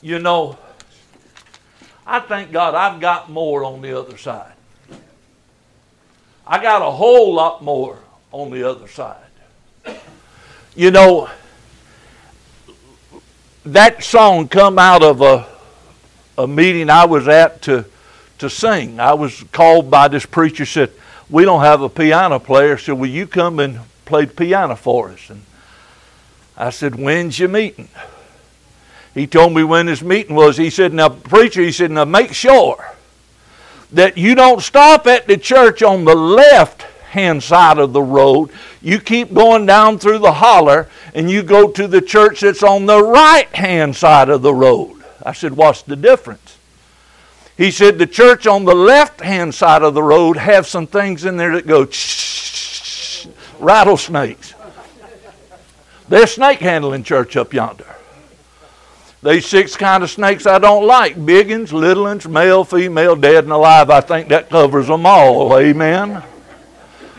You know, I thank God I've got more on the other side. I got a whole lot more on the other side. You know, that song come out of a meeting I was at to sing. I was called by this preacher, said, we don't have a piano player, so will you come and play piano for us? And I said, when's your meeting? He told me when his meeting was. He said, now, preacher, he said, now make sure that you don't stop at the church on the left-hand side of the road. You keep going down through the holler, and you go to the church that's on the right-hand side of the road. I said, what's the difference? He said, the church on the left-hand side of the road have some things in there that go, shh, rattlesnakes. There's snake handling church up yonder. They six kind of snakes I don't like. Big ones, little ones, male, female, dead and alive. I think that covers them all. Amen?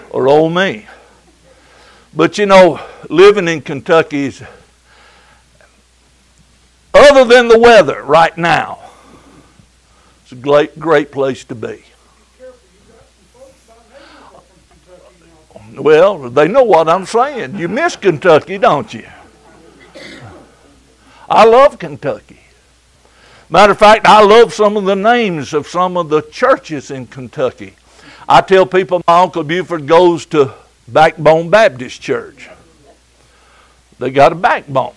Or old me. But you know, living in Kentucky is, other than the weather right now, it's a great, great place to be. Well, they know what I'm saying. You miss Kentucky, don't you? I love Kentucky. Matter of fact, I love some of the names of some of the churches in Kentucky. I tell people my Uncle Buford goes to Backbone Baptist Church. They got a backbone.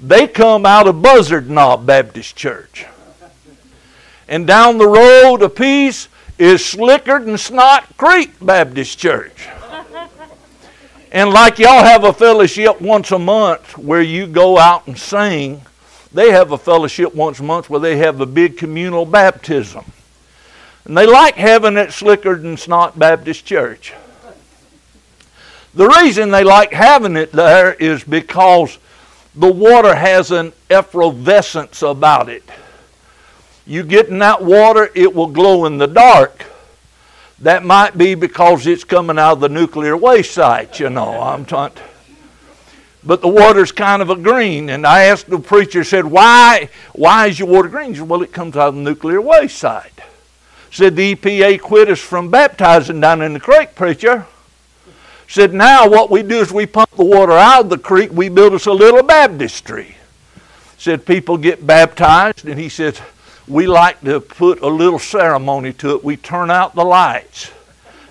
They come out of Buzzard Knob Baptist Church. And down the road a piece is Slickard and Snot Creek Baptist Church. And like y'all have a fellowship once a month where you go out and sing, they have a fellowship once a month where they have a big communal baptism. And they like having it at Slickard and Snot Baptist Church. The reason they like having it there is because the water has an effervescence about it. You get in that water, it will glow in the dark. That might be because it's coming out of the nuclear waste site, you know. But the water's kind of a green. And I asked the preacher, said, why is your water green? He said, well, it comes out of the nuclear waste site. Said, the EPA quit us from baptizing down in the creek, preacher. Said, now what we do is we pump the water out of the creek. We build us a little baptistry. Said, people get baptized. And he said, we like to put a little ceremony to it. We turn out the lights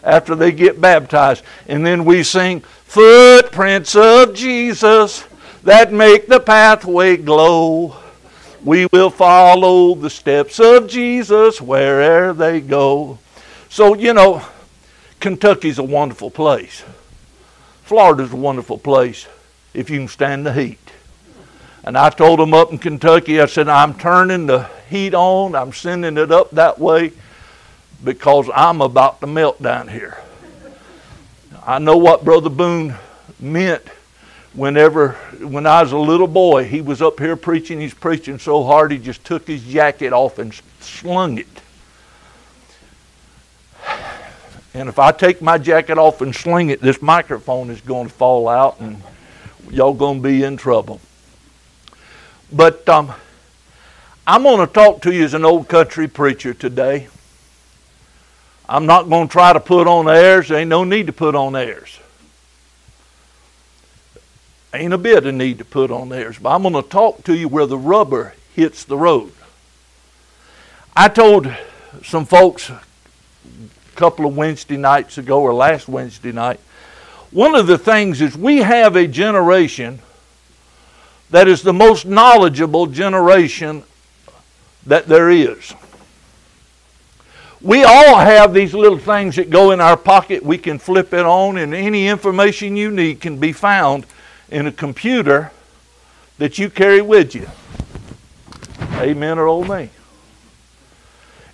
after they get baptized. And then we sing, footprints of Jesus that make the pathway glow. We will follow the steps of Jesus wherever they go. So, you know, Kentucky's a wonderful place. Florida's a wonderful place if you can stand the heat. And I told them up in Kentucky, I said, I'm turning the heat on, I'm sending it up that way because I'm about to melt down here. I know what Brother Boone meant when I was a little boy. He was up here preaching, he's preaching so hard he just took his jacket off and slung it. And if I take my jacket off and sling it, this microphone is going to fall out and y'all going to be in trouble. But I'm going to talk to you as an old country preacher today. I'm not going to try to put on airs. There ain't no need to put on airs. Ain't a bit of need to put on airs. But I'm going to talk to you where the rubber hits the road. I told some folks a couple of Wednesday nights ago, or last Wednesday night, one of the things is we have a generation that is the most knowledgeable generation that there is. We all have these little things that go in our pocket. We can flip it on, and any information you need can be found in a computer that you carry with you. Amen or amen.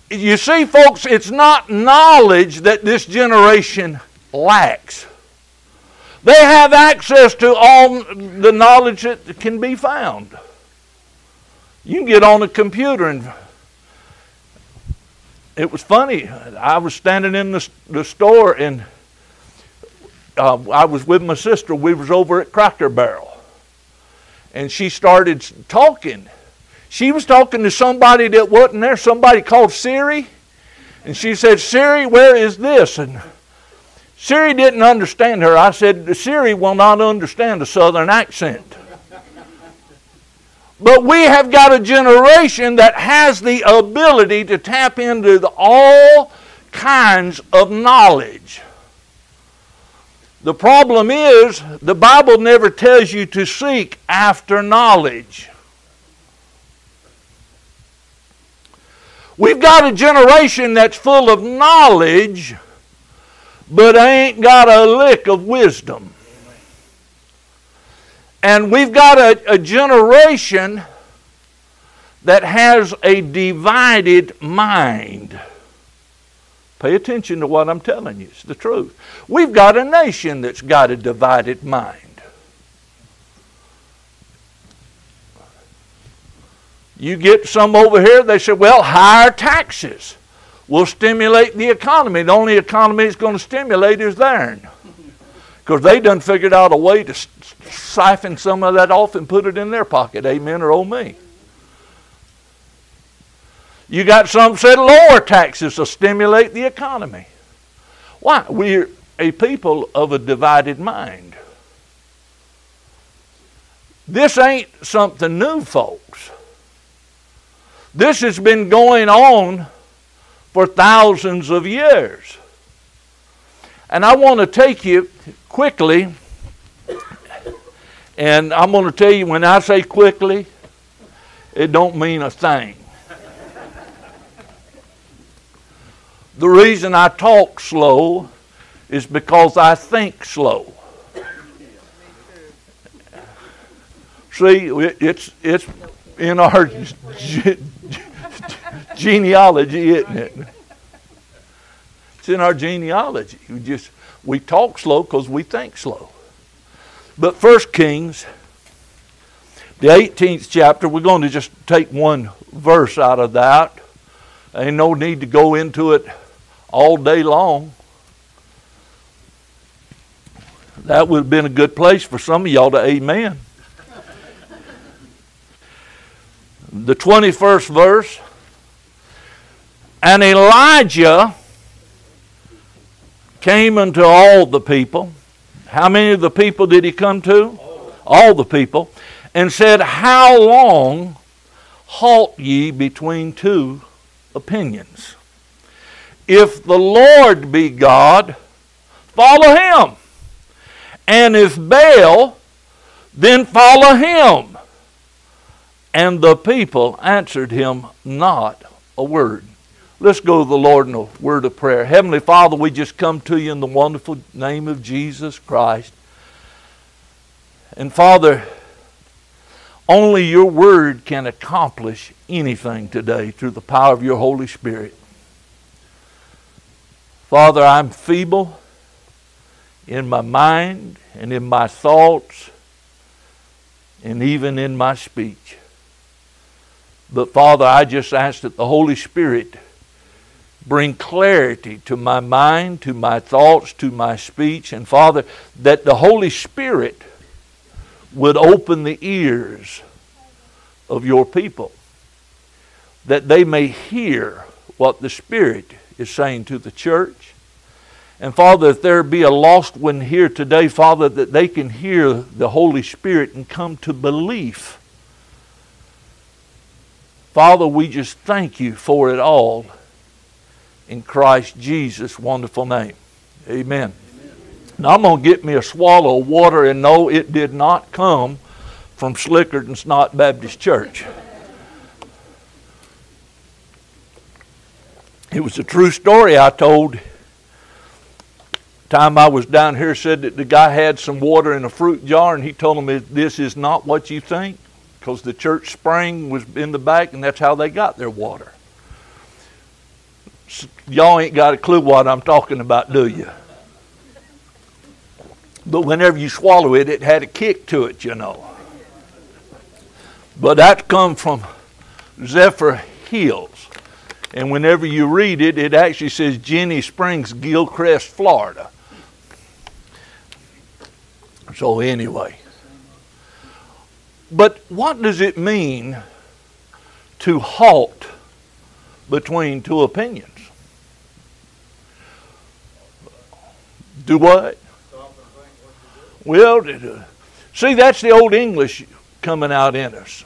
You see, folks, it's not knowledge that this generation lacks. They have access to all the knowledge that can be found. You can get on a computer, and it was funny. I was standing in the store, and I was with my sister. We was over at Cracker Barrel. and she started talking. She was talking to somebody that wasn't there, somebody called Siri. And she said, "Siri, where is this?" And Siri didn't understand her. I said, "Siri will not understand a southern accent." But we have got a generation that has the ability to tap into all kinds of knowledge. The problem is, the Bible never tells you to seek after knowledge. We've got a generation that's full of knowledge, but ain't got a lick of wisdom. And we've got a generation that has a divided mind. Pay attention to what I'm telling you. It's the truth. We've got a nation that's got a divided mind. You get some over here, they say, well, higher taxes will stimulate the economy. The only economy it's going to stimulate is theirs. Because they done figured out a way to siphon some of that off and put it in their pocket. Amen or oh me. You got some said lower taxes will stimulate the economy. Why? We're a people of a divided mind. This ain't something new, folks. This has been going on for thousands of years. And I want to take you quickly, and I'm going to tell you, when I say quickly, it don't mean a thing. The reason I talk slow is because I think slow. See, it's in our genealogy, isn't it? It's in our genealogy. We talk slow because we think slow. But 1 Kings, the 18th chapter, we're going to just take one verse out of that. Ain't no need to go into it all day long. That would have been a good place for some of y'all to amen. The 21st verse. And Elijah came unto all the people. How many of the people did he come to? All the people. And said, how long halt ye between two opinions? If the Lord be God, follow him. And if Baal, then follow him. And the people answered him not a word. Let's go to the Lord in a word of prayer. Heavenly Father, we just come to you in the wonderful name of Jesus Christ. And Father, only your word can accomplish anything today through the power of your Holy Spirit. Father, I'm feeble in my mind and in my thoughts and even in my speech. But Father, I just ask that the Holy Spirit bring clarity to my mind, to my thoughts, to my speech. And Father, that the Holy Spirit would open the ears of your people, that they may hear what the Spirit is saying to the church. And Father, if there be a lost one here today, Father, that they can hear the Holy Spirit and come to belief. Father, we just thank you for it all in Christ Jesus' wonderful name. Amen. Amen. Now I'm going to get me a swallow of water, and no, it did not come from Slickard and Snot Baptist Church. It was a true story I told. Time I was down here, said that the guy had some water in a fruit jar, and he told him, this is not what you think. Because the church spring was in the back, and that's how they got their water. Y'all ain't got a clue what I'm talking about, do you? But whenever you swallow it, it had a kick to it, you know. But that come from Zephyr Hills. And whenever you read it, it actually says Jenny Springs, Gilchrist, Florida. So anyway, But what does it mean to halt between two opinions? Do what? Well, see, that's the old English coming out in us.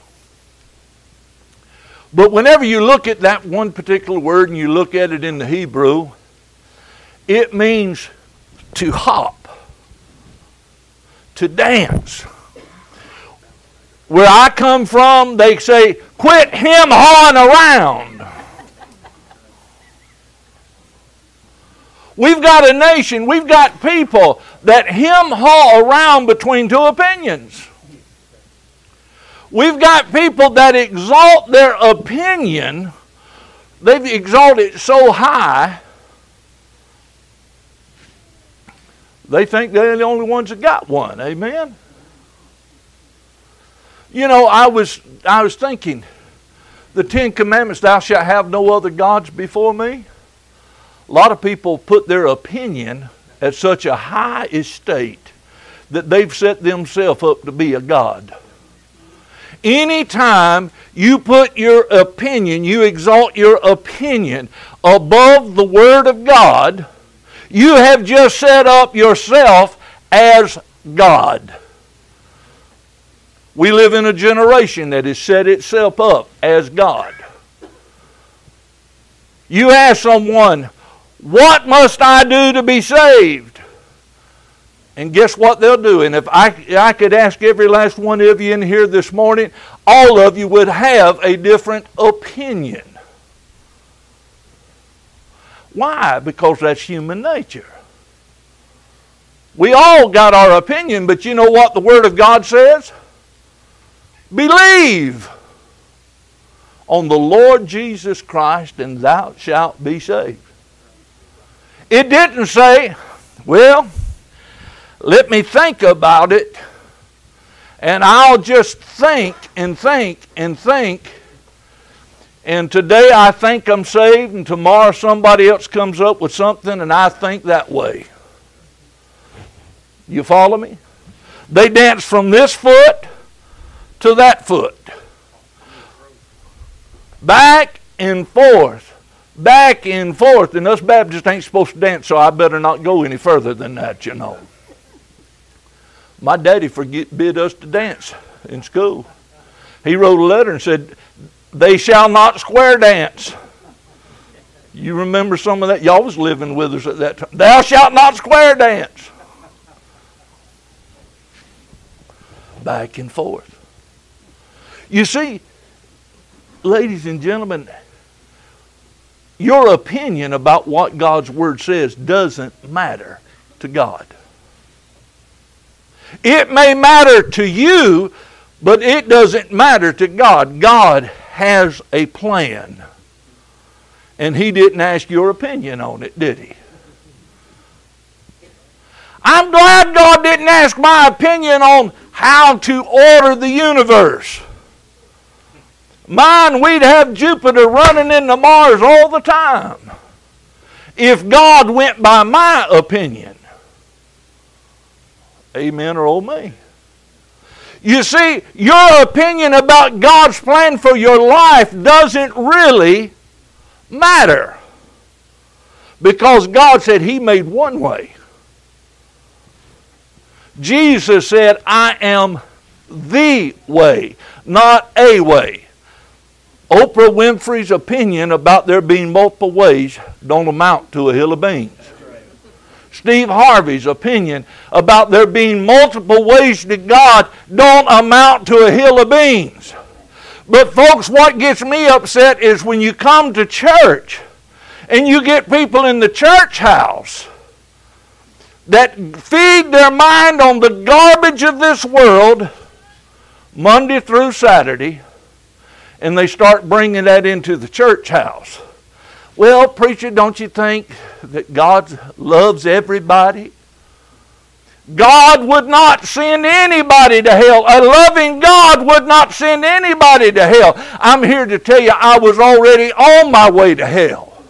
But whenever you look at that one particular word and you look at it in the Hebrew, it means to hop, to dance. Where I come from, they say, quit him hawing around. We've got a nation, we've got people that him haw around between two opinions. We've got people that exalt their opinion. They've exalted it so high, they think they're the only ones that got one. Amen? You know, I was thinking, the Ten Commandments, thou shalt have no other gods before me. A lot of people put their opinion at such a high estate that they've set themselves up to be a god. Anytime you put your opinion, you exalt your opinion above the Word of God, you have just set up yourself as God. We live in a generation that has set itself up as God. You ask someone, what must I do to be saved? And guess what they'll do? And if I could ask every last one of you in here this morning, all of you would have a different opinion. Why? Because that's human nature. We all got our opinion, but you know what the Word of God says? Believe on the Lord Jesus Christ and thou shalt be saved. It didn't say, well, let me think about it, and I'll just think and think and think, and today I think I'm saved, and tomorrow somebody else comes up with something and I think that way. You follow me? They dance from this foot to that foot. Back and forth. Back and forth. And us Baptists ain't supposed to dance, so I better not go any further than that, you know. My daddy forbid us to dance in school. He wrote a letter and said, they shall not square dance. You remember some of that? Y'all was living with us at that time. Thou shalt not square dance. Back and forth. You see, ladies and gentlemen, your opinion about what God's Word says doesn't matter to God. It may matter to you, but it doesn't matter to God. God has a plan. And He didn't ask your opinion on it, did He? I'm glad God didn't ask my opinion on how to order the universe. Mine, we'd have Jupiter running into Mars all the time if God went by my opinion. Amen or oh me. You see, your opinion about God's plan for your life doesn't really matter, because God said He made one way. Jesus said, I am the way, not a way. Oprah Winfrey's opinion about there being multiple ways don't amount to a hill of beans. Right. Steve Harvey's opinion about there being multiple ways to God don't amount to a hill of beans. But folks, what gets me upset is when you come to church and you get people in the church house that feed their mind on the garbage of this world Monday through Saturday, and they start bringing that into the church house. Well, preacher, don't you think that God loves everybody? God would not send anybody to hell. A loving God would not send anybody to hell. I'm here to tell you, I was already on my way to hell.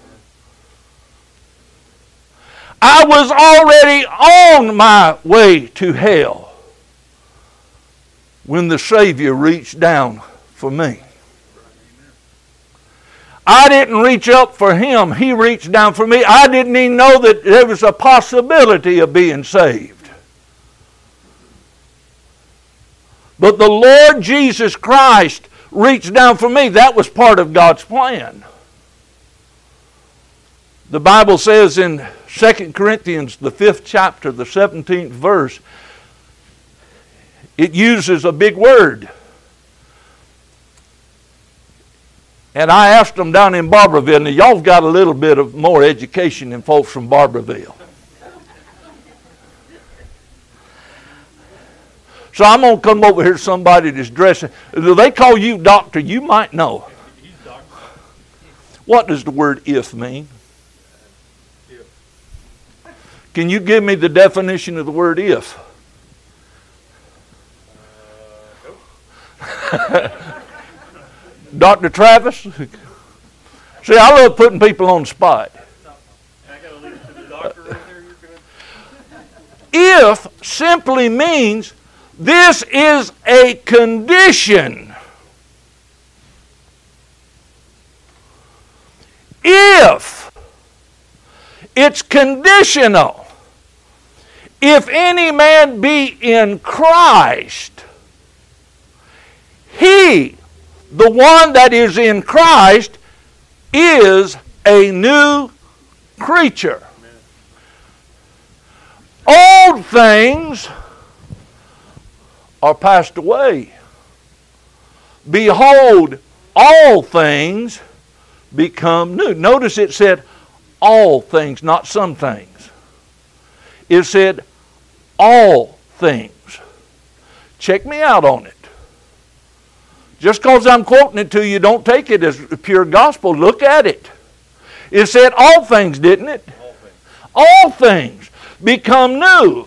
I was already on my way to hell. when the Savior reached down for me. I didn't reach up for him. He reached down for me. I didn't even know that there was a possibility of being saved. But the Lord Jesus Christ reached down for me. That was part of God's plan. The Bible says in 2 Corinthians, the 5th chapter, the 17th verse, it uses a big word. And I asked them down in Barberville, now y'all got a little bit of more education than folks from Barberville. So I'm going to come over here to somebody that's dressing. Do they call you doctor? You might know. What does the word if mean? Can you give me the definition of the word if? Dr. Travis? See, I love putting people on the spot. If simply means this is a condition. If it's conditional. If any man be in Christ, he, the one that is in Christ, is a new creature. Amen. Old things are passed away. Behold, all things become new. Notice it said all things, not some things. It said all things. Check me out on it. Just because I'm quoting it to you, don't take it as pure gospel. Look at it. It said all things, didn't it? All things become new.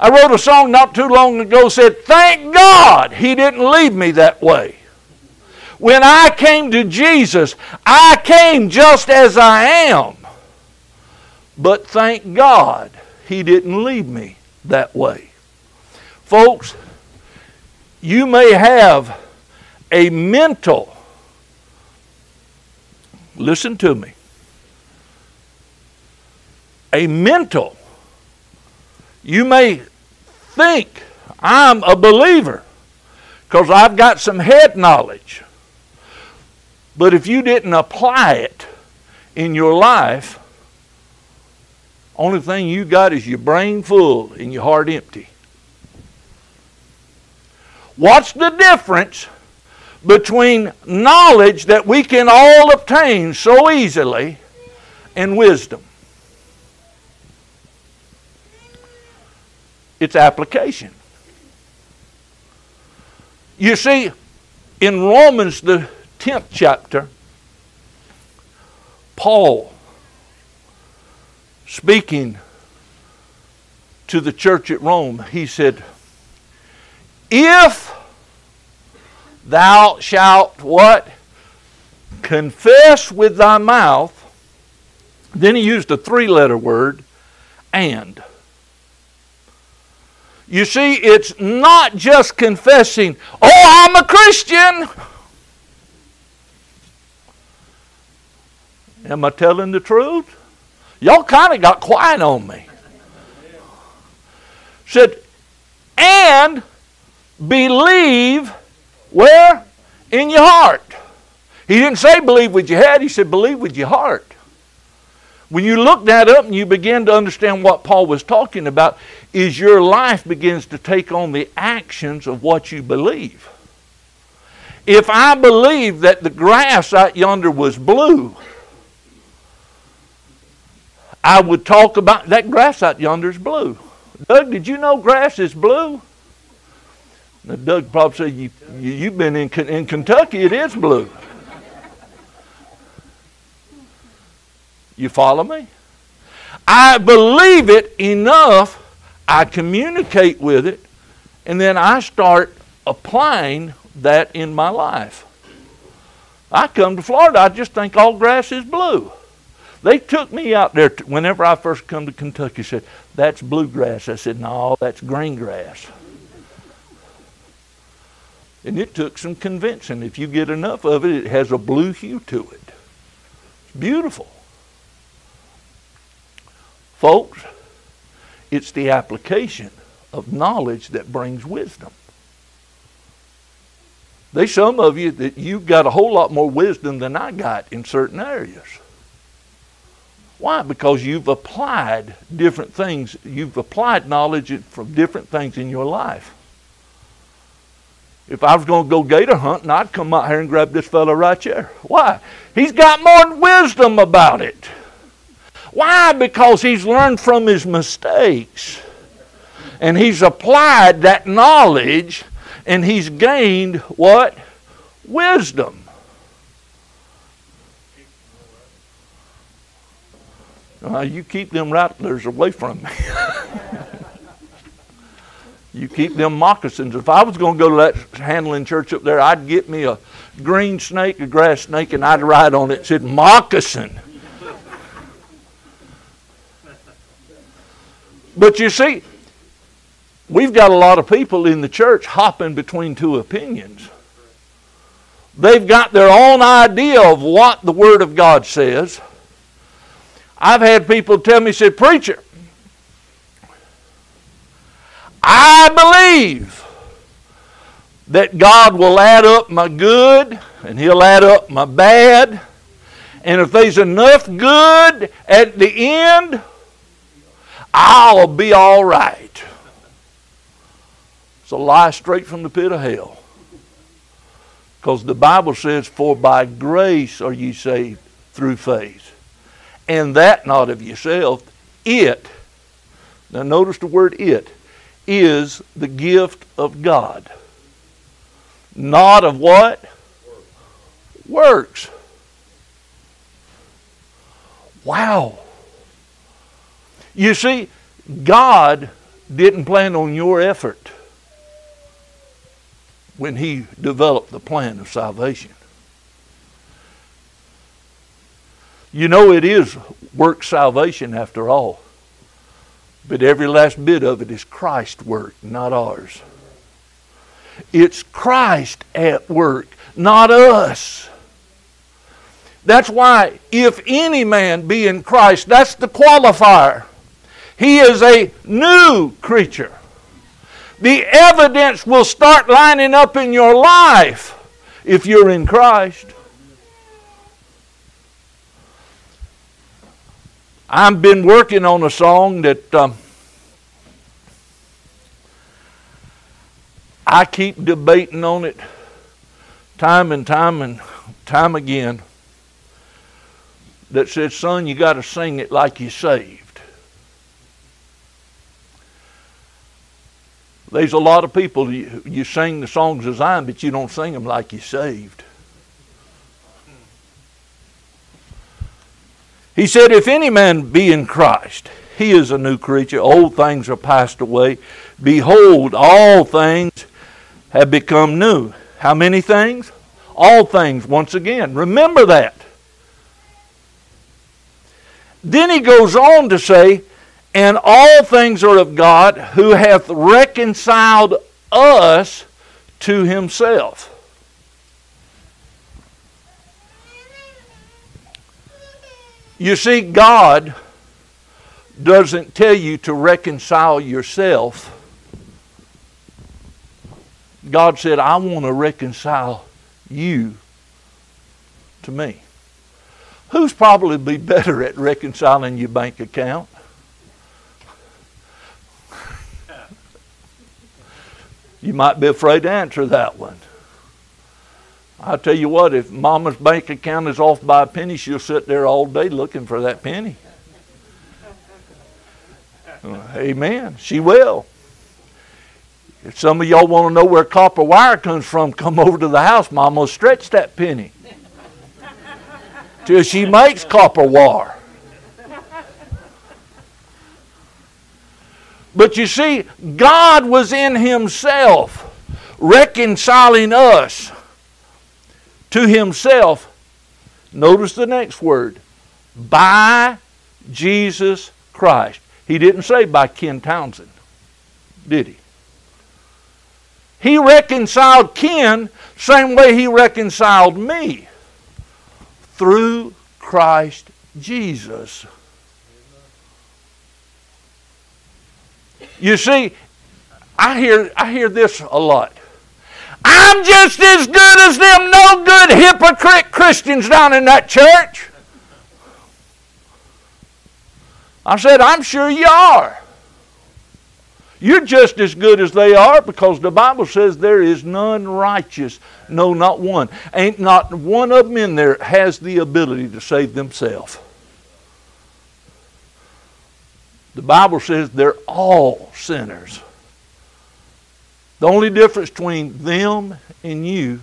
I wrote a song not too long ago, said, thank God he didn't leave me that way. When I came to Jesus, I came just as I am. But thank God he didn't leave me that way. Folks, you may have a mental, listen to me, a mental, you may think I'm a believer because I've got some head knowledge. But if you didn't apply it in your life, only thing you got is your brain full and your heart empty. What's the difference between knowledge that we can all obtain so easily and wisdom? It's application. You see, in Romans, the 10th chapter, Paul, speaking to the church at Rome, he said, if thou shalt what? Confess with thy mouth. Then he used a 3-letter word, and. You see, it's not just confessing, oh, I'm a Christian. Am I telling the truth? Y'all kind of got quiet on me. Said, and believe where? In your heart. He didn't say believe with your head. He said believe with your heart. When you look that up and you begin to understand what Paul was talking about, is your life begins to take on the actions of what you believe. If I believed that the grass out yonder was blue, I would talk about that grass out yonder is blue. Doug, did you know grass is blue? Now, Doug probably said, you've been in Kentucky, it is blue. You follow me? I believe it enough, I communicate with it, and then I start applying that in my life. I come to Florida, I just think all grass is blue. They took me out there whenever I first come to Kentucky, said, that's bluegrass. I said, no, that's green grass. And it took some convincing. If you get enough of it, it has a blue hue to it. It's beautiful. Folks, it's the application of knowledge that brings wisdom. There's some of you that you've got a whole lot more wisdom than I got in certain areas. Why? Because you've applied different things. You've applied knowledge from different things in your life. If I was going to go gator hunting, I'd come out here and grab this fellow right here. Why? He's got more wisdom about it. Why? Because he's learned from his mistakes. And he's applied that knowledge. And he's gained what? Wisdom. You keep them rattlers away from me. You keep them moccasins. If I was going to go to that handling church up there, I'd get me a green snake, a grass snake, and I'd ride on it. It said moccasin. But you see, we've got a lot of people in the church hopping between two opinions. They've got their own idea of what the Word of God says. I've had people tell me, said, "Preacher, I believe that God will add up my good and He'll add up my bad. And if there's enough good at the end, I'll be all right." It's a lie straight from the pit of hell. Because the Bible says, "For by grace are ye saved through faith. And that not of yourself, it," now notice the word "it," "is the gift of God." Not of what? Works. Wow. You see, God didn't plan on your effort when He developed the plan of salvation. You know, it is work salvation after all. But every last bit of it is Christ's work, not ours. It's Christ at work, not us. That's why, "If any man be in Christ," that's the qualifier. He is a new creature. The evidence will start lining up in your life if you're in Christ. I've been working on a song that I keep debating on it time and time again that says, "Son, you got to sing it like you're saved." There's a lot of people, you sing the songs as I am, but you don't sing them like you're saved. He said, "If any man be in Christ, he is a new creature. Old things are passed away. Behold, all things have become new." How many things? All things, once again. Remember that. Then he goes on to say, "And all things are of God, who hath reconciled us to Himself." You see, God doesn't tell you to reconcile yourself. God said, "I want to reconcile you to me." Who's probably be better at reconciling your bank account? You might be afraid to answer that one. I tell you what, if Mama's bank account is off by a penny, she'll sit there all day looking for that penny. Amen. She will. If some of y'all want to know where copper wire comes from, come over to the house. Mama will stretch that penny till she makes copper wire. But you see, God was in Himself reconciling us to Himself. Notice the next word. By Jesus Christ. He didn't say by Ken Townsend, did He? He reconciled Ken same way he reconciled me, through Christ Jesus. You see, I hear this a lot. I'm just as good as them no good hypocrite Christians down in that church. I said, I'm sure you are. You're just as good as they are, because the Bible says there is none righteous, no, not one. Ain't not one of them in there has the ability to save themselves. The Bible says they're all sinners. The only difference between them and you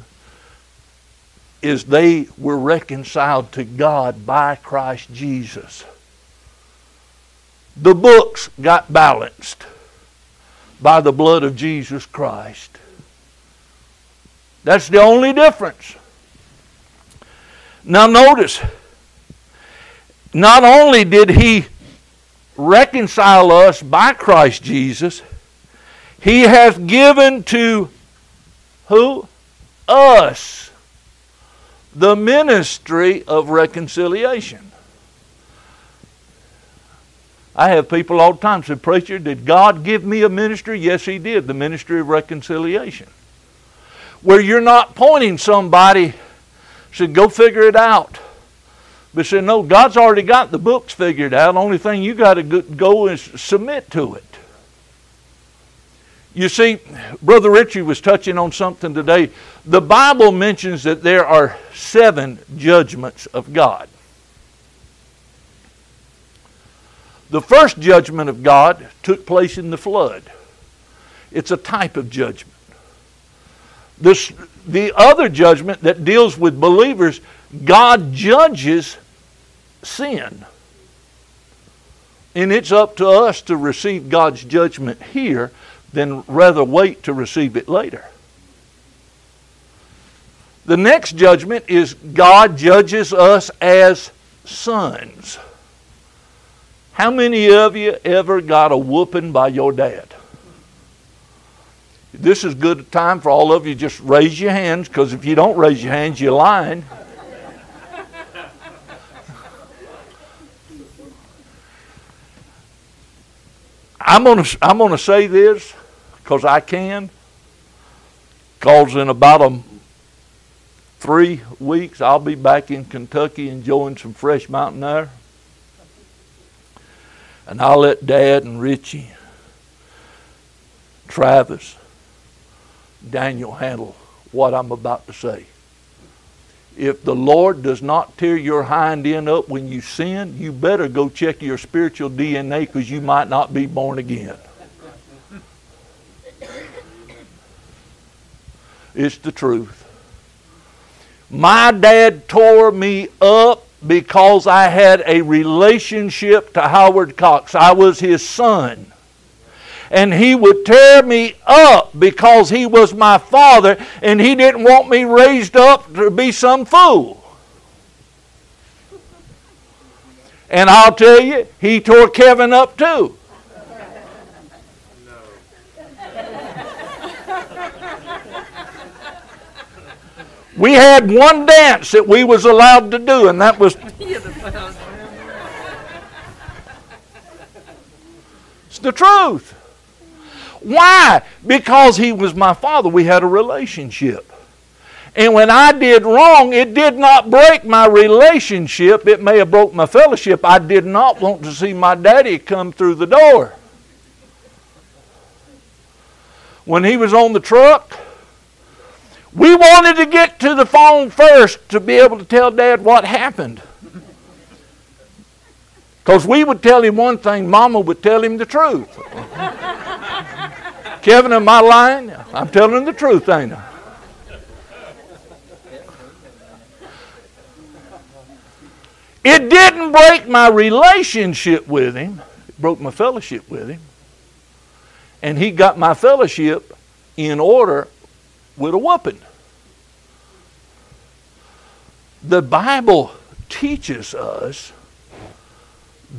is they were reconciled to God by Christ Jesus. The books got balanced by the blood of Jesus Christ. That's the only difference. Now notice, not only did He reconcile us by Christ Jesus, He hath given to who? Us the ministry of reconciliation. I have people all the time say, Preacher, did God give me a ministry? Yes, He did. The ministry of reconciliation. Where you're not pointing somebody, said, go figure it out. But said, no, God's already got the books figured out. The only thing you got to go is submit to it. You see, Brother Richie was touching on something today. The Bible mentions that there are 7 judgments of God. The first judgment of God took place in the flood. It's a type of judgment. The other judgment that deals with believers, God judges sin. And it's up to us to receive God's judgment here than rather wait to receive it later. The next judgment is God judges us as sons. How many of you ever got a whooping by your dad? This is good a time for all of you, just raise your hands, because if you don't raise your hands, you're lying. I'm gonna say this because I can. Because in about 3 weeks, I'll be back in Kentucky enjoying some fresh mountain air. And I'll let Dad and Richie, Travis, Daniel handle what I'm about to say. If the Lord does not tear your hind end up when you sin, you better go check your spiritual DNA, because you might not be born again. It's the truth. My dad tore me up because I had a relationship to Howard Cox. I was his son. And he would tear me up because he was my father, and he didn't want me raised up to be some fool. And I'll tell you, he tore Kevin up too. We had one dance that we was allowed to do, and that was... It's the truth. Why? Because he was my father. We had a relationship. And when I did wrong, it did not break my relationship. It may have broke my fellowship. I did not want to see my daddy come through the door. When he was on the truck... We wanted to get to the phone first to be able to tell Dad what happened. Because we would tell him one thing, Mama would tell him the truth. Kevin, am I lying? I'm telling him the truth, ain't I? It didn't break my relationship with him. It broke my fellowship with him. And he got my fellowship in order with a whooping. The Bible teaches us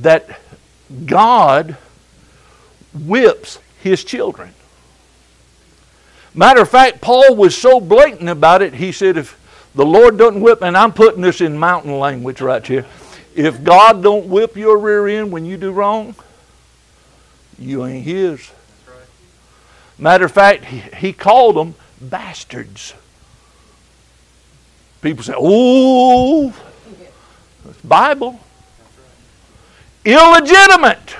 that God whips His children. Matter of fact, Paul was so blatant about it, he said, if the Lord doesn't whip, and I'm putting this in mountain language right here, if God don't whip your rear end when you do wrong, you ain't his. That's right. Matter of fact, he called them bastards. People say, oh, that's Bible. That's right. Illegitimate.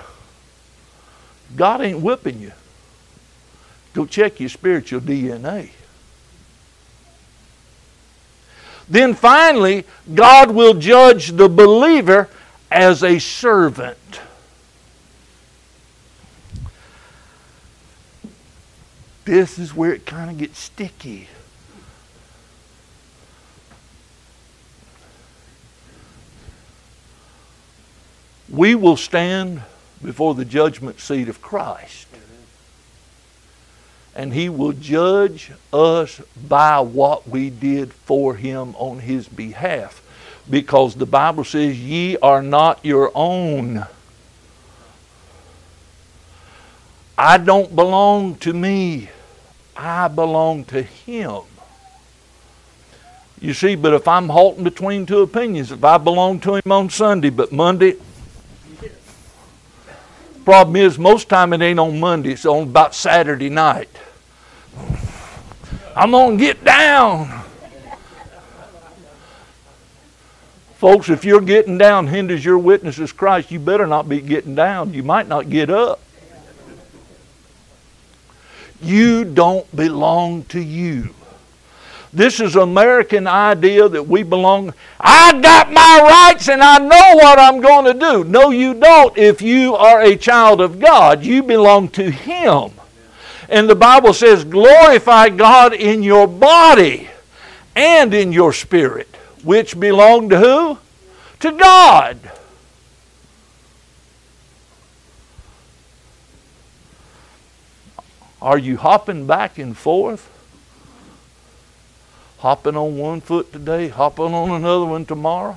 God ain't whipping you. Go check your spiritual DNA. Then finally, God will judge the believer as a servant. This is where it kind of gets sticky. We will stand before the judgment seat of Christ. And He will judge us by what we did for Him on His behalf. Because the Bible says, ye are not your own. I don't belong to me. I belong to Him. You see, but if I'm halting between two opinions, if I belong to Him on Sunday, but Monday... Problem is, most time it ain't on Monday. It's on about Saturday night. I'm going to get down. Folks, if you're getting down hinders your witness as Christ, you better not be getting down. You might not get up. You don't belong to you. This is American idea that we belong. I got my rights and I know what I'm going to do. No, you don't if you are a child of God. You belong to Him. And the Bible says, glorify God in your body and in your spirit, which belong to who? To God. Are you hopping back and forth? Hopping on one foot today, hopping on another one tomorrow.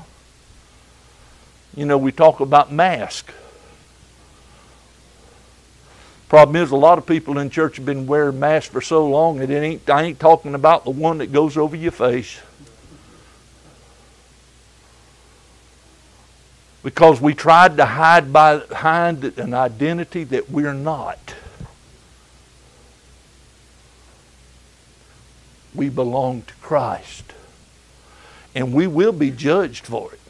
You know, we talk about masks. Problem is, a lot of people in church have been wearing masks for so long that I ain't talking about the one that goes over your face. Because we tried to hide behind an identity that we're not. We belong to Christ. And we will be judged for it.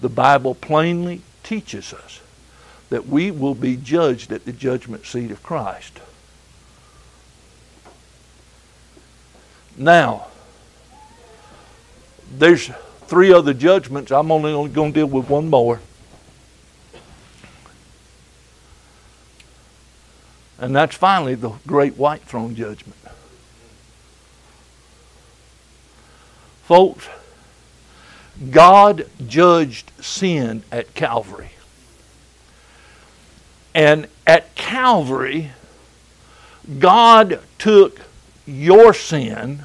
The Bible plainly teaches us that we will be judged at the judgment seat of Christ. Now, there's three other judgments. I'm only going to deal with one more. And that's finally the great white throne judgment. Folks, God judged sin at Calvary. And at Calvary, God took your sin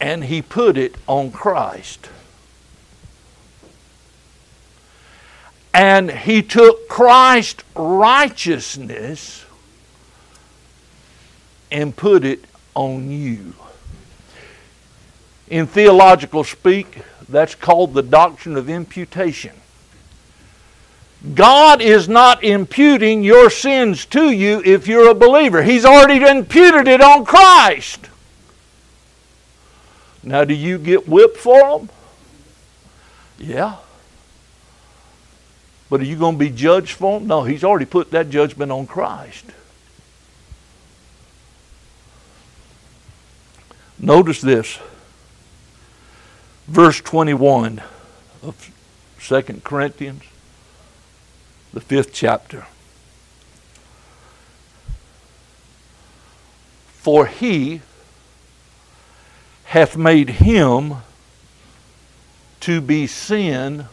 and He put it on Christ. And He took Christ's righteousness and put it on you. In theological speak, that's called the doctrine of imputation. God is not imputing your sins to you if you're a believer. He's already imputed it on Christ. Now, do you get whipped for them? Yeah. But are you going to be judged for them? No, He's already put that judgment on Christ. Notice this. Verse 21 of 2 Corinthians, the 5th chapter. For He hath made Him to be sin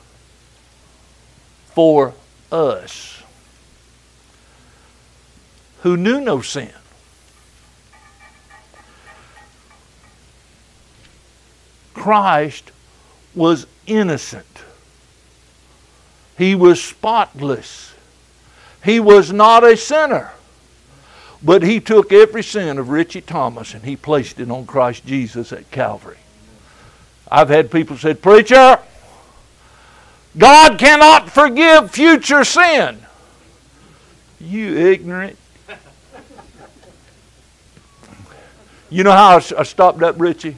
for us, who knew no sin. Christ was innocent. He was spotless. He was not a sinner. But he took every sin of Richie Thomas and he placed it on Christ Jesus at Calvary. I've had people say, "Preacher, God cannot forgive future sin." You ignorant. You know how I stopped up Richie?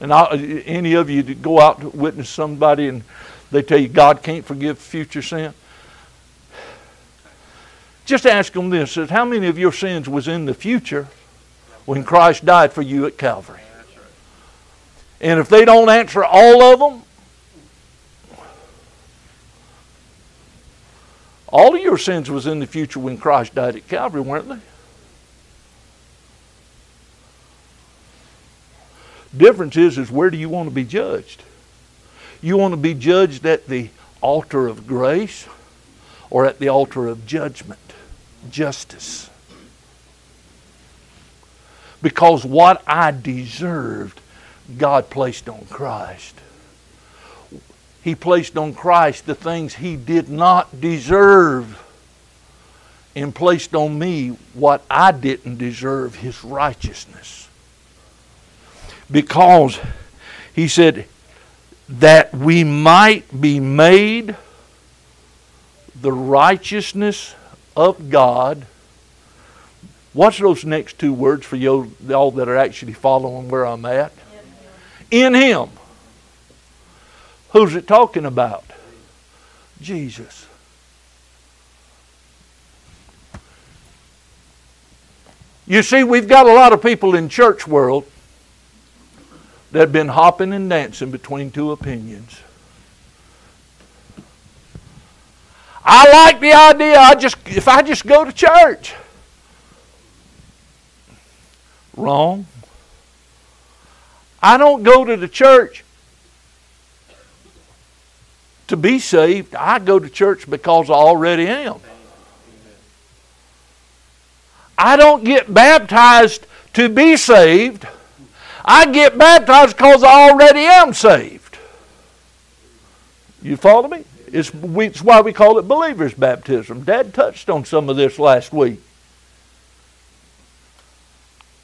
And any of you that go out to witness somebody and they tell you God can't forgive future sin? Just ask them this. Says, how many of your sins was in the future when Christ died for you at Calvary? And if they don't answer all of them, all of your sins was in the future when Christ died at Calvary, weren't they? Difference is where do you want to be judged? You want to be judged at the altar of grace or at the altar of judgment, justice? Because what I deserved, God placed on Christ. He placed on Christ the things He did not deserve and placed on me what I didn't deserve, His righteousness. Because He said that we might be made the righteousness of God. What's those next two words for you all that are actually following where I'm at? In Him. Who's it talking about? Jesus. You see, we've got a lot of people in church world that have been hopping and dancing between two opinions. I like the idea if I just go to church. Wrong. I don't go to the church to be saved. I go to church because I already am. I don't get baptized to be saved. I get baptized because I already am saved. You follow me? It's why we call it believer's baptism. Dad touched on some of this last week.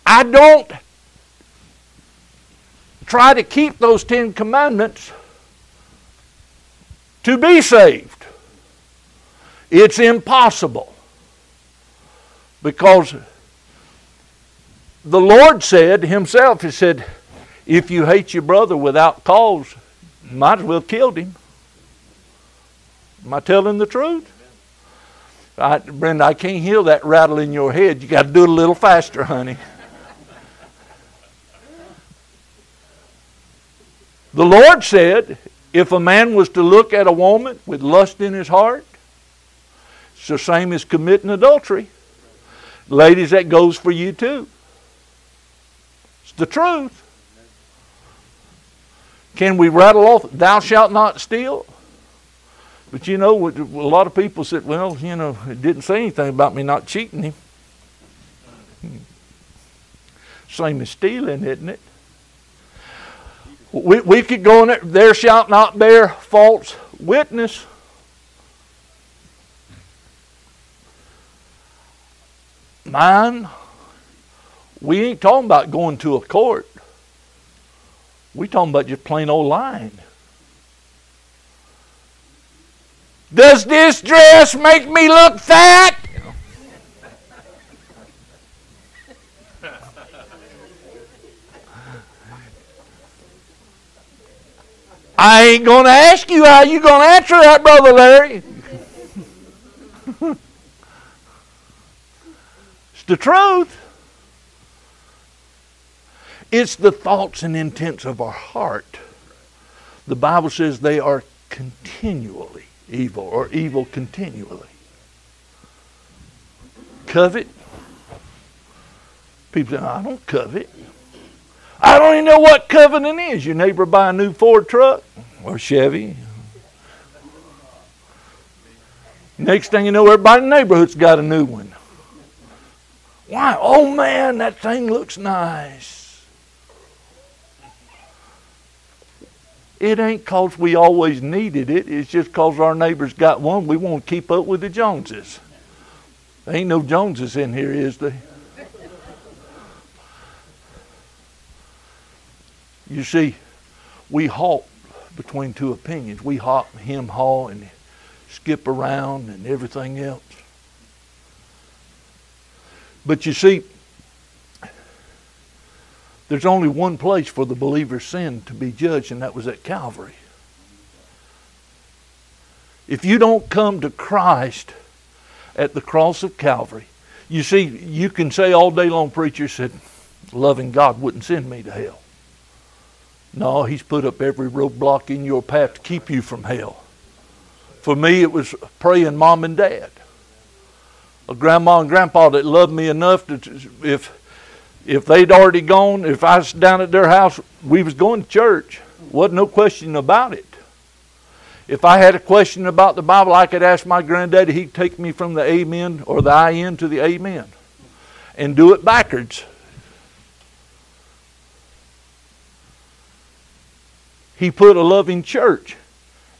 I don't try to keep those 10 commandments to be saved. It's impossible. Because the Lord said Himself, He said, if you hate your brother without cause, you might as well have killed him. Am I telling the truth? Brenda, I can't hear that rattle in your head. You got to do it a little faster, honey. The Lord said, if a man was to look at a woman with lust in his heart, it's the same as committing adultery. Ladies, that goes for you too. It's the truth. Can we rattle off, thou shalt not steal? But you know, a lot of people said, well, you know, it didn't say anything about me not cheating him. Same as stealing, isn't it? We could go in there, there shalt not bear false witness. Mine, we ain't talking about going to a court. We talking about just plain old lying. Does this dress make me look fat? I ain't going to ask you how you going to answer that, Brother Larry. It's the truth. It's the thoughts and intents of our heart. The Bible says they are continually evil, or evil continually. Covet. People say, I don't covet. I don't even know what coveting is. Your neighbor buy a new Ford truck or Chevy. Next thing you know, everybody in the neighborhood's got a new one. Why? Oh man, that thing looks nice. It ain't because we always needed it. It's just because our neighbor's got one. We want to keep up with the Joneses. There ain't no Joneses in here, is there? You see, we halt between two opinions. We hop, hem, haw, and skip around and everything else. But you see, there's only one place for the believer's sin to be judged, and that was at Calvary. If you don't come to Christ at the cross of Calvary, you see, you can say all day long, preacher said, loving God wouldn't send me to hell. No, He's put up every roadblock in your path to keep you from hell. For me, it was praying mom and dad. A grandma and grandpa that loved me enough that if they'd already gone, if I was down at their house, we was going to church. Wasn't no question about it. If I had a question about the Bible, I could ask my granddaddy. He'd take me from the amen or the I-N to the amen and do it backwards. He put a loving church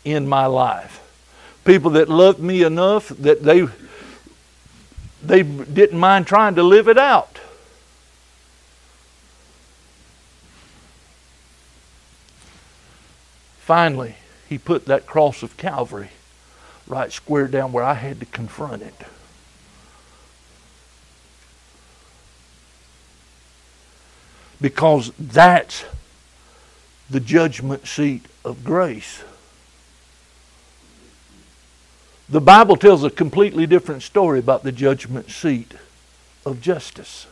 in my life. People that loved me enough that they didn't mind trying to live it out. Finally, He put that cross of Calvary right square down where I had to confront it. Because that's the judgment seat of grace. The Bible tells a completely different story about the judgment seat of justice.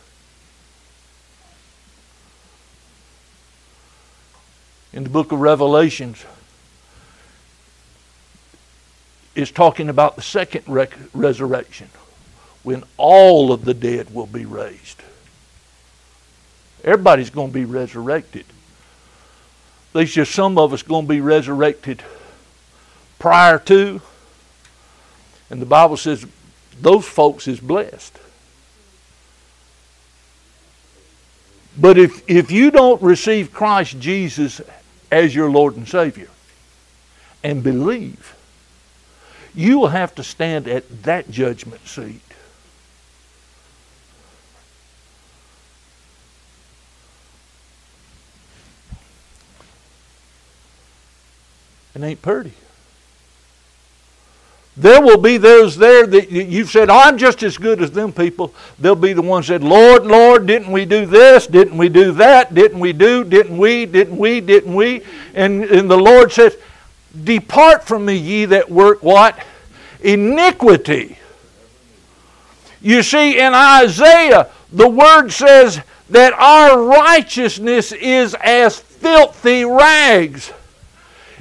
In the book of Revelations, it's talking about the second resurrection, when all of the dead will be raised. Everybody's going to be resurrected. There's just some of us going to be resurrected prior to. And the Bible says those folks is blessed. But if you don't receive Christ Jesus as your Lord and Savior and believe, you will have to stand at that judgment seat. It ain't pretty. There will be those there that you've said, oh, I'm just as good as them people. They'll be the ones that said, Lord, Lord, didn't we do this? Didn't we do that? Didn't we do? Didn't we? Didn't we? Didn't we? And the Lord says, depart from me, ye that work what? Iniquity. You see, in Isaiah, the Word says that our righteousness is as filthy rags.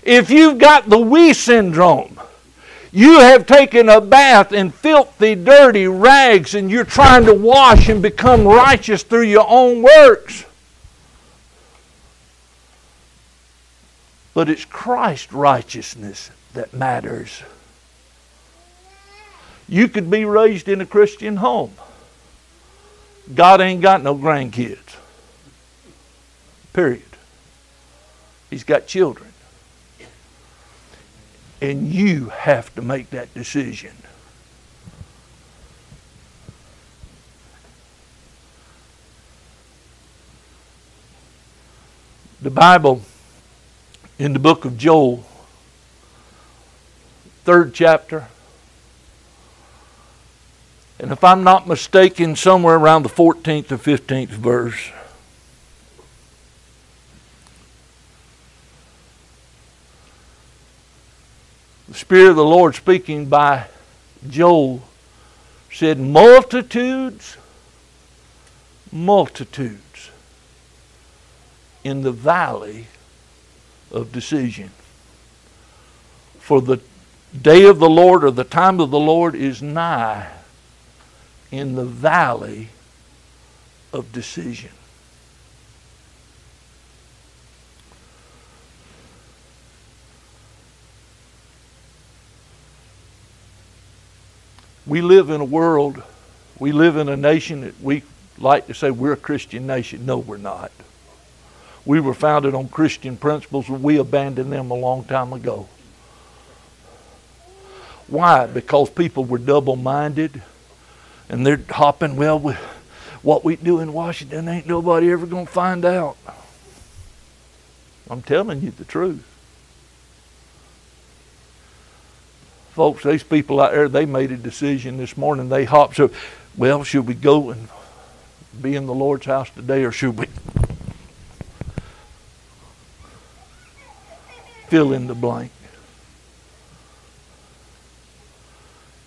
If you've got the we syndrome, you have taken a bath in filthy, dirty rags, and you're trying to wash and become righteous through your own works. But it's Christ's righteousness that matters. You could be raised in a Christian home. God ain't got no grandkids. Period. He's got children. And you have to make that decision. The Bible, in the book of Joel, 3rd chapter, and if I'm not mistaken, somewhere around the 14th or 15th verse, the Spirit of the Lord speaking by Joel said, multitudes, multitudes in the valley of decision. For the day of the Lord, or the time of the Lord, is nigh in the valley of decision. We live in a world, we live in a nation that we like to say we're a Christian nation. No, we're not. We were founded on Christian principles, and we abandoned them a long time ago. Why? Because people were double-minded, and they're hopping, well, what we do in Washington ain't nobody ever going to find out. I'm telling you the truth. Folks, these people out there, they made a decision this morning. They hopped up, well, should we go and be in the Lord's house today, or should we fill in the blank?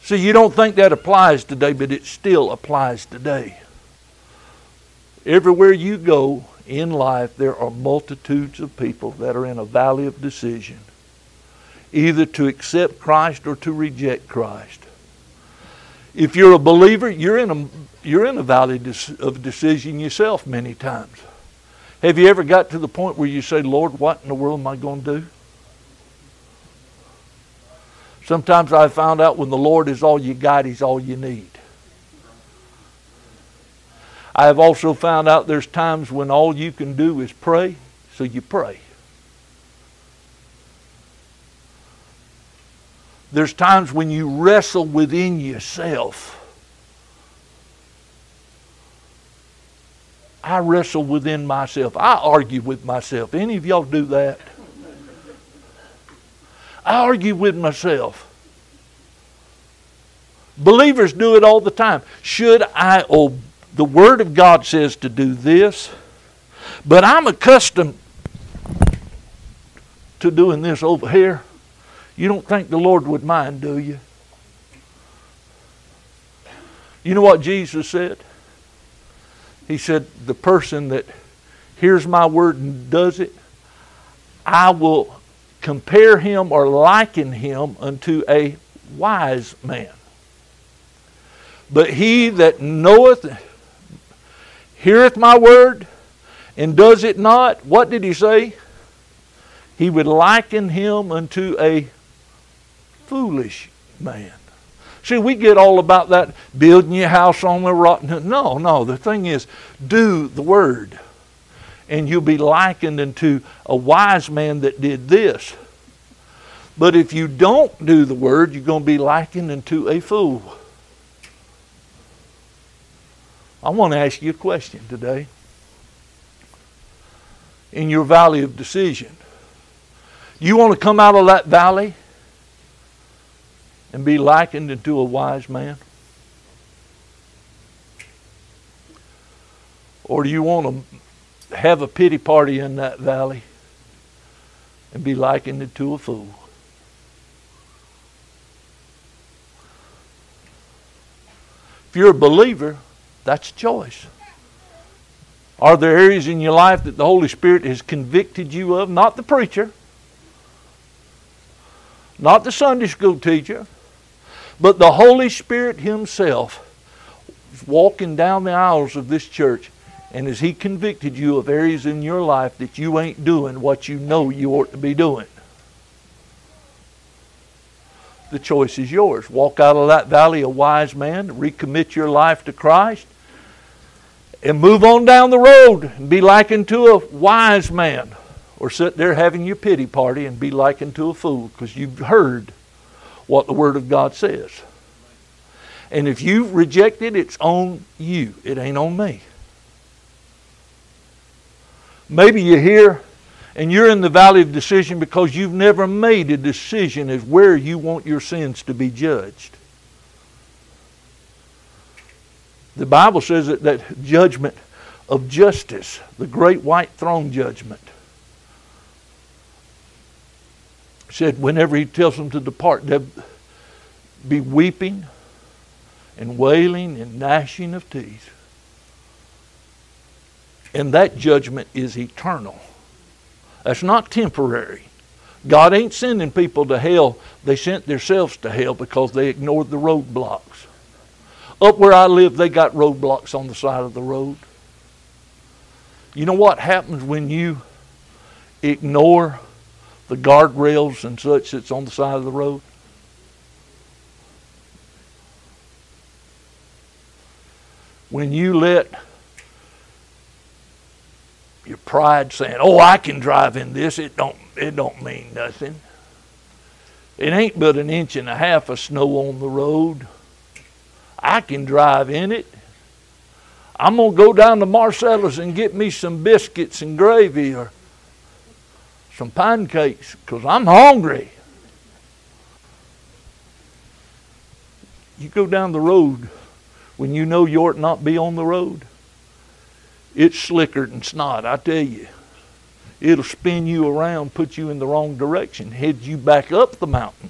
See, you don't think that applies today, but it still applies today. Everywhere you go in life, there are multitudes of people that are in a valley of decision, either to accept Christ or to reject Christ. If you're a believer, you're in a valley of decision yourself many times. Have you ever got to the point where you say, Lord, what in the world am I going to do? Sometimes I found out when the Lord is all you got, He's all you need. I have also found out there's times when all you can do is pray, so you pray. There's times when you wrestle within yourself. I wrestle within myself. I argue with myself. Any of y'all do that? I argue with myself. Believers do it all the time. Should I obey? The Word of God says to do this, but I'm accustomed to doing this over here. You don't think the Lord would mind, do you? You know what Jesus said? He said, the person that hears my word and does it, I will compare him or liken him unto a wise man. But he that heareth my word and does it not, what did he say? He would liken him unto a foolish man. See, we get all about that building your house on the rock. No. The thing is, do the word. And you'll be likened unto a wise man that did this. But if you don't do the word, you're going to be likened unto a fool. I want to ask you a question today. In your valley of decision, you want to come out of that valley and be likened unto a wise man? Or do you want to have a pity party in that valley and be likened unto a fool? If you're a believer, that's a choice. Are there areas in your life that the Holy Spirit has convicted you of? Not the preacher, not the Sunday school teacher, but the Holy Spirit Himself is walking down the aisles of this church, and as He convicted you of areas in your life that you ain't doing what you know you ought to be doing. The choice is yours. Walk out of that valley a wise man, recommit your life to Christ, and move on down the road and be likened to a wise man. Or sit there having your pity party and be likened to a fool because you've heard what the Word of God says. And if you reject it, it's on you. It ain't on me. Maybe you're here and you're in the valley of decision because you've never made a decision as where you want your sins to be judged. The Bible says that judgment of justice, the great white throne judgment, said whenever He tells them to depart, they'll be weeping and wailing and gnashing of teeth. And that judgment is eternal. That's not temporary. God ain't sending people to hell. They sent themselves to hell because they ignored the roadblocks. Up where I live, they got roadblocks on the side of the road. You know what happens when you ignore the guardrails and such that's on the side of the road? When you let your pride saying, oh, I can drive in this, it don't mean nothing. It ain't but an inch and a half of snow on the road. I can drive in it. I'm going to go down to Marcella's and get me some biscuits and gravy, or some pancakes because I'm hungry. You go down the road when you know you ought not be on the road. It's slickered and snot, I tell you. It'll spin you around, put you in the wrong direction, head you back up the mountain.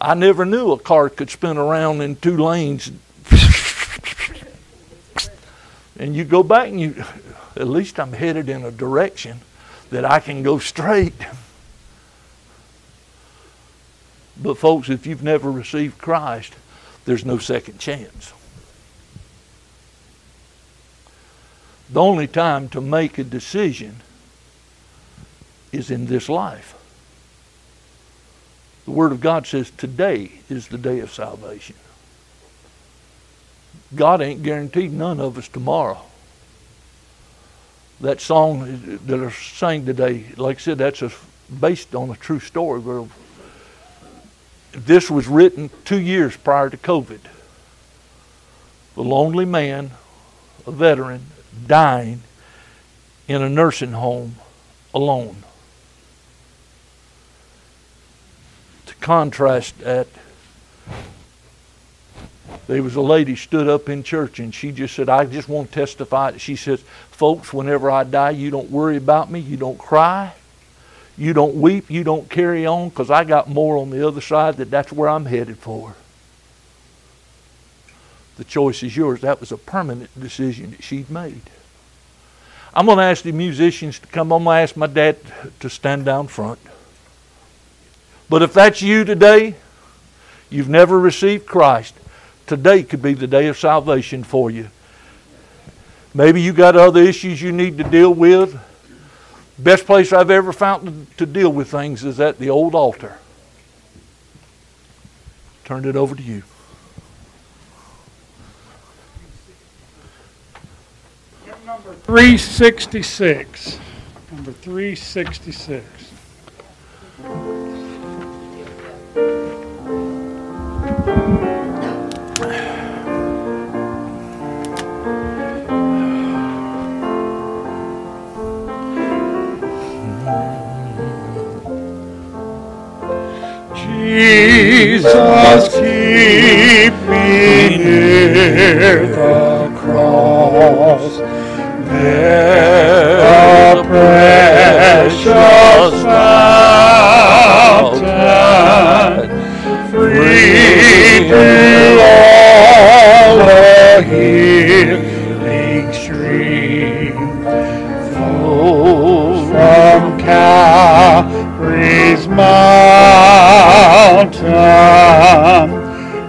I never knew a car could spin around in two lanes. And you go back and you, at least I'm headed in a direction that I can go straight. But folks, if you've never received Christ, there's no second chance. The only time to make a decision is in this life. The Word of God says today is the day of salvation. God ain't guaranteed none of us tomorrow. That song that I sang today, like I said, that's based on a true story. Where this was written 2 years prior to COVID. A lonely man, a veteran, dying in a nursing home alone. To contrast that, there was a lady stood up in church and she just said, I just want to testify. She says, folks, whenever I die, you don't worry about me. You don't cry. You don't weep. You don't carry on, because I got more on the other side that's where I'm headed for. The choice is yours. That was a permanent decision that she'd made. I'm going to ask the musicians to come. I'm going to ask my dad to stand down front. But if that's you today, you've never received Christ, today could be the day of salvation for you. Maybe you got other issues you need to deal with. Best place I've ever found to deal with things is at the old altar. Turned it over to you. Number 366. Number 366. Jesus, keep me near the cross. There the precious fountain, free to all a healing stream, flows from Calvary's mountain.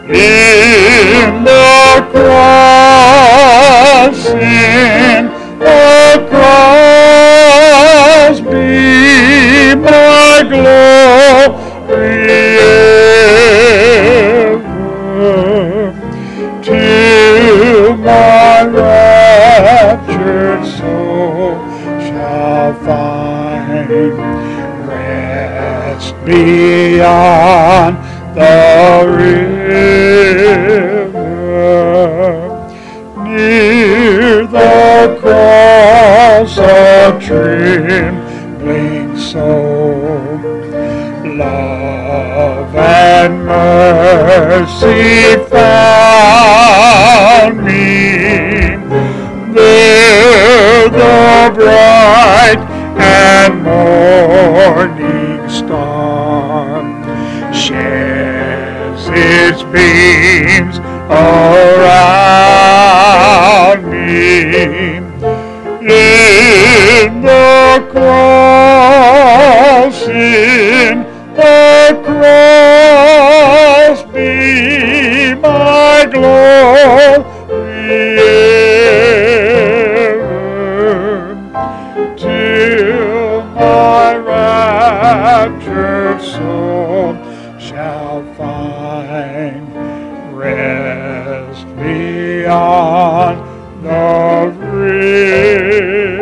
In the cross, in the cross be my glory ever, to my raptured soul shall find rest beyond the river. Near the cross a trembling soul, love and mercy found me. There the bright and morning star sheds its beams around me. In the cross, in the cross be my glory ever, till my raptured soul shall find rest beyond the river.